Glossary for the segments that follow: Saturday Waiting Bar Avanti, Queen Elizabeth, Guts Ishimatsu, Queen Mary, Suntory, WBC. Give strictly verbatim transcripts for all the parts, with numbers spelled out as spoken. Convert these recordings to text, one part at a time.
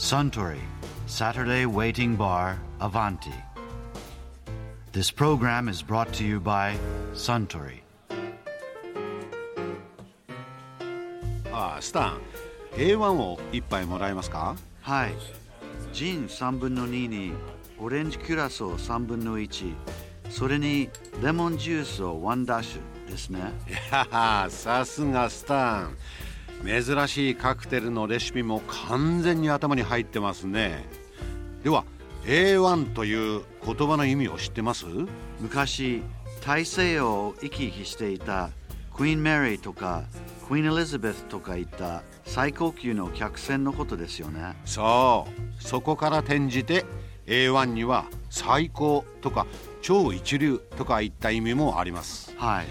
Suntory, Saturday Waiting Bar Avanti. This program is brought to you by Suntory. ああ、スタン、エーワン を一杯もらえますか？はい。ジンさんぶんのににオレンジキュラソーさんぶんのいち、それにレモンジュースをいちダッシュですね。いや、さすがスタン。珍しいカクテルのレシピも完全に頭に入ってますね。では エーワン という言葉の意味を知ってます？昔大西洋を行き来していたクイーン・メリーとかクイーン・エリザベスとかいった最高級の客船のことですよね。そう、そこから転じて エーワン には最高とか超一流とかいった意味もあります。はい。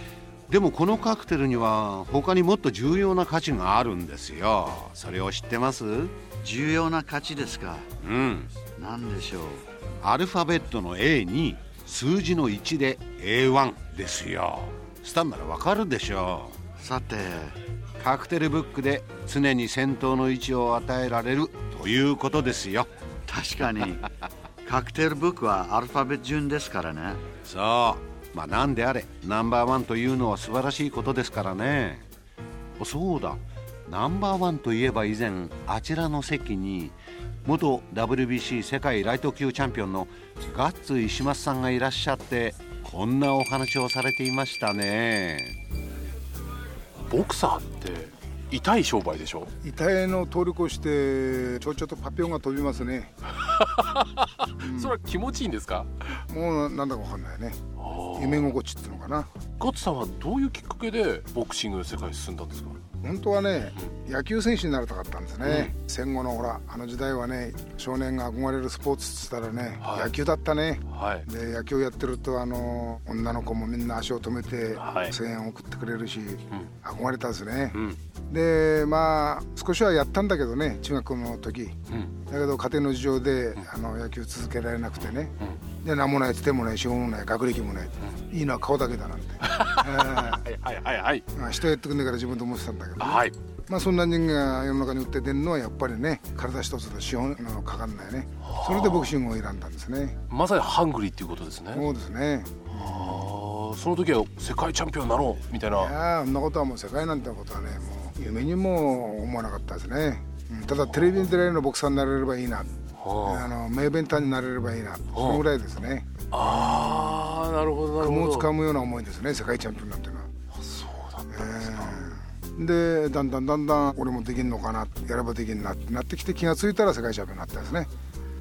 でもこのカクテルには他にもっと重要な価値があるんですよ。それを知ってます？重要な価値ですか。うん。何でしょう。アルファベットの A に数字のいちで エーワン ですよ。スタンならわかるでしょう。さて、カクテルブックで常に先頭の位置を与えられるということですよ。確かにカクテルブックはアルファベット順ですからね。そう。まあ、なんであれナンバーワンというのは素晴らしいことですからね。そうだ、ナンバーワンといえば以前あちらの席に元 ダブリュービーシー 世界ライト級チャンピオンのガッツ石松さんがいらっしゃって、こんなお話をされていましたね。ボクサーって痛い商売でしょ。痛いのを通り越してちょうちょうとパピオンが飛びますねそれは気持ちいいんですか？もうなんだかわかんないね。夢心地ってのかな。ガッツさんはどういうきっかけでボクシングの世界に進んだんですか？本当はね、野球選手になりたかったんですね、うん、戦後のほらあの時代はね、少年が憧れるスポーツって言ったらね、はい、野球だったね、はい、で野球やってるとあの女の子もみんな足を止めて、はい、声援を送ってくれるし、うん、憧れたんですね、うん、でまあ少しはやったんだけどね、中学の時、うん、だけど家庭の事情で、うん、あの野球続けられなくてね、うん、で何もない、手もない、仕事もない、学歴もない、うん、いいのは顔だけだなんて、えー、はいはいはい、まあ、人やってくんねえから自分と思ってたんだけど、ね、はい、まあ、そんな人間が世の中に売って出るのはやっぱりね、体一つで資本のかかんないね。それでボクシングを選んだんですね。まさにハングリーっていうことですね。そうですね。あ、その時は世界チャンピオンになろうみたいな。いや、そんなことはもう世界なんてことはね、もう夢にも思わなかったですね、うん、ただテレビに出られるのボクサーになれればいいな、あの名弁タになれればいいな、そのぐらいですね。ああ、なるほどなるほど。雲をつかむような思いですね、世界チャンピオンなんてのは。あ、そうだったんですか、えーでだんだんだんだん俺もできんのかな、やればできんなってなってきて、気がついたら世界チャンピオンになったんですね。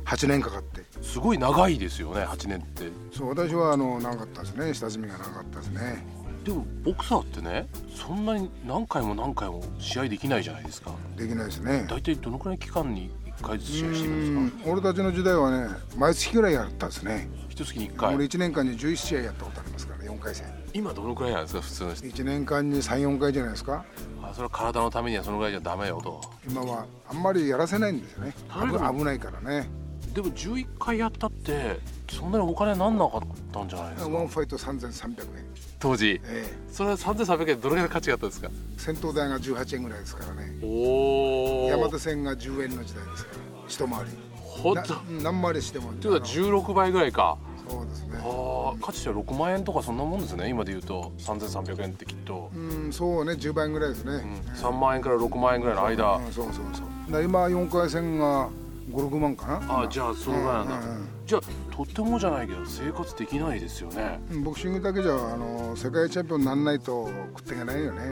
はちねんかかって。すごい長いですよね、はちねんって。そう、私はあの長かったですね、下積みが長かったですね。でもボクサーってね、そんなに何回も何回も試合できないじゃないですか。できないですね。大体どのくらい期間にいっかいずつ試合してるんですか？俺たちの時代はね、毎月ぐらいやったんですね。一月にいっかい。俺いちねんかんにじゅういち試合やったことありますから、よんかい戦。今どのくらいなんですか、普通の人？いちねんかんにさん、よんかいじゃないですか。あ、それは体のためにはそのぐらいじゃダメよと。今はあんまりやらせないんですよね、危ないからね。でもじゅういっかいやったってそんなにお金になんなかったんじゃないですか？ワンファイトさんぜんさんびゃくえん当時、ええ、それはさんぜんさんびゃくえんどれぐらい価値があったんですか？戦闘代がじゅうはちえんぐらいですからね。お、山手線がじゅうえんの時代ですから、一回りほっと何回りしてもというのはじゅうろくばいぐらいか。そうですね。あ、価値はろくまんえんとかそんなもんですね。今でいうとさんぜんさんびゃくえんってきっと、うん、そうね、じゅうばいぐらいですね、うん、さんまんえんからろくまんえんぐらいの間。そうそうそう。だ今よんかい戦がご、ろくまんかな。あ、じゃあそうなんだ、うんうんうん、じゃあとってもじゃないけど生活できないですよね。ボクシングだけじゃあの世界チャンピオンにならないと食っていけないよね、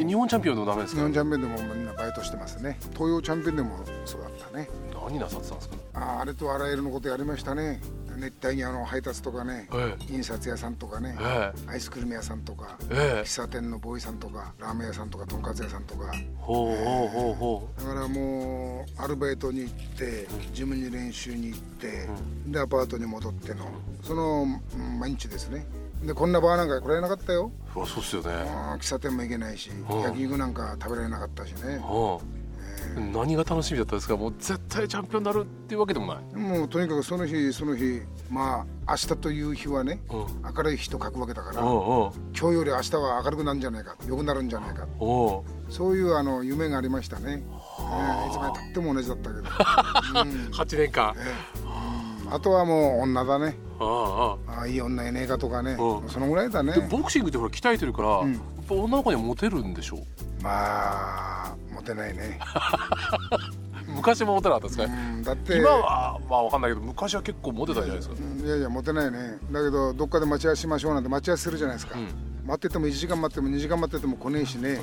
うん、日本チャンピオンでもダメですか？日本チャンピオンでもみんなバイトしてますね。東洋チャンピオンでもそうだったね。何なさってたんですか？あ、あれとあらゆるのことやりましたね。熱帯にあの配達とかね、ええ、印刷屋さんとかね、ええ、アイスクリーム屋さんとか、ええ、喫茶店のボーイさんとか、ラーメン屋さんとか、とんかつ屋さんとか、ほうほうほうほう、えー、だからもうアルバイトに行って、ジムに練習に行って、うん、でアパートに戻ってのその、うん、毎日ですね。でこんなバーなんか来られなかったよ。うわ、そうっすよね。喫茶店も行けないし、焼肉なんか食べられなかったしね。何が楽しみだったんですか？もう絶対チャンピオンになるっていうわけでもない。もうとにかくその日その日、まあ明日という日はね、うん、明るい日と書くわけだから、うんうん、今日より明日は明るくなるんじゃないか、良くなるんじゃないか、うん、そういうあの夢がありましたね。えー、いつまでたっても同じだったけど、うん、はちねんかん、えーうん、あとはもう女だね。ああああいい女いねえかとかね、うん、そのぐらいだね。ボクシングってほら鍛えてるから、うん、やっぱ女の子にはモテるんでしょ。まあモテないね昔もモテなかったですか、うん、だって今はまあ分かんないけど昔は結構モテたじゃないですか、ね、いやいやモテないね。だけどどっかで待ち合わせしましょうなんて待ち合わせするじゃないですか、うん、待っててもいちじかん待ってもにじかん待ってても来ねえしね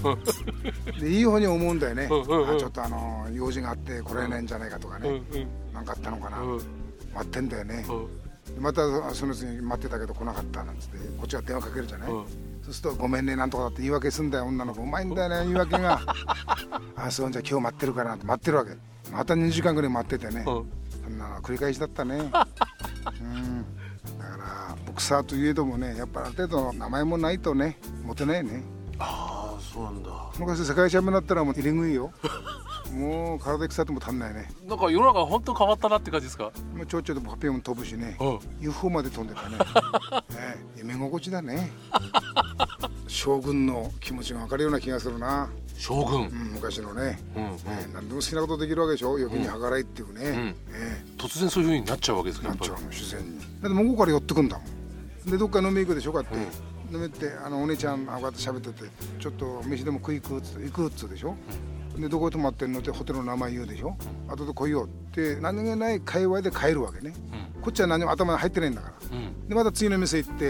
でいい方に思うんだよね、うんうんうん、あちょっとあの用事があって来られないんじゃないかとかね、うんうん、なんかあったのかな、うん、待ってんだよね、うん、またその次に待ってたけど来なかったなんつってこっちは電話かけるじゃない、うん、そうするとごめんねなんとかだって言い訳すんだよ。女の子うまいんだよね言い訳があそうじゃあ今日待ってるからなんて待ってるわけ。またにじかんぐらい待っててね、うん、そんなの繰り返しだったね、うん、だからボクサーといえどもねやっぱある程度名前もないとねモテないね。ああそうなんだ。昔世界チャンピオンになったらもう入れ食いよもう体臭っても足んないね。なんか世の中本当変わったなって感じですか。もうちょうちょうとパピヨン飛ぶしね、うん、ユーフォー まで飛んでたねね夢心地だね将軍の気持ちが分かるような気がするな。将軍、うん、昔のね、うんうんえー、何でも好きなことできるわけでしょ。欲に計らいっていうね、うんえー、突然そういう風になっちゃうわけですか。やっぱりなっちゃうの自然に。だって向こうから寄ってくんだもん。でどっか飲み行くでしょかって、うん、飲みってあのお姉ちゃんあこうやって喋っててちょっと飯でも食い食うっつって行くっつうでしょ、うん、でどこへ泊まってんのってホテルの名前言うでしょ、うん、後で来いよって何気ない会話で帰るわけね、うん、こっちは何も頭に入ってないんだから、うん、でまた次の店行って、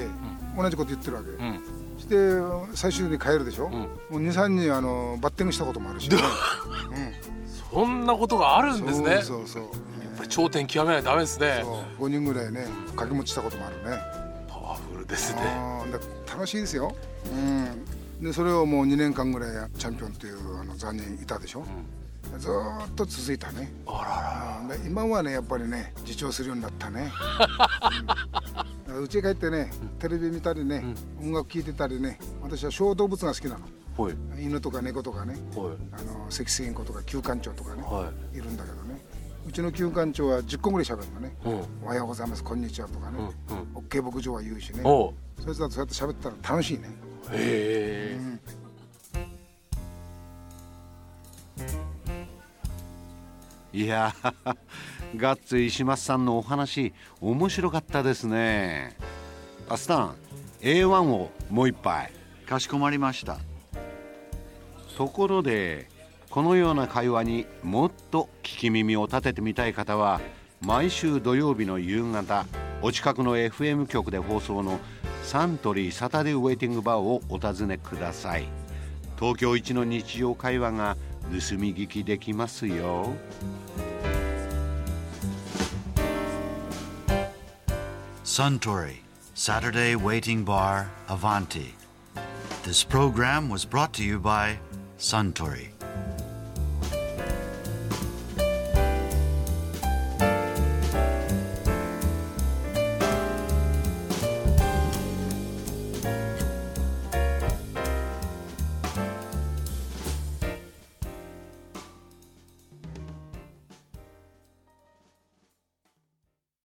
うん、同じこと言ってるわけ、うんで最終的に帰るでしょ、うん、もう にさんにんあのバッティングしたこともあるし、ねうん、そんなことがあるんですね。そうそうそう、えー、やっぱり頂点極めないとダメですね。そうごにんぐらいね掛け持ちしたこともあるね。パワフルですね。あ楽しいですよ、うん、でそれをもうにねんかんぐらいチャンピオンっていうあの座にいたでしょ、うん、ずっと続いたね。あららら今はねやっぱりね自重するようになったね、うんうちへ帰ってねテレビ見たりね、うん、音楽聴いてたりね。私は小動物が好きなの。犬とか猫とかねあのセキセイインコとかキュウカンチョウとかね、はい、いるんだけどねうちのキュウカンチョウはじゅっこぐらい喋るのね、うん、おはようございますこんにちはとかね、うんうん、オッケー牧場は言うしねそいつだとそうやって喋ったら楽しいね。へー、うん、いやーガッツ石松さんのお話面白かったですね。アスタン エーワン をもう一杯。かしこまりました。ところでこのような会話にもっと聞き耳を立ててみたい方は毎週土曜日の夕方お近くの エフエム 局で放送のサントリー Saturday Waiting Bar をお尋ねください。東京一の日常会話が盗み聞きできますよ。Suntory, Saturday Waiting Bar, Avanti. This program was brought to you by Suntory.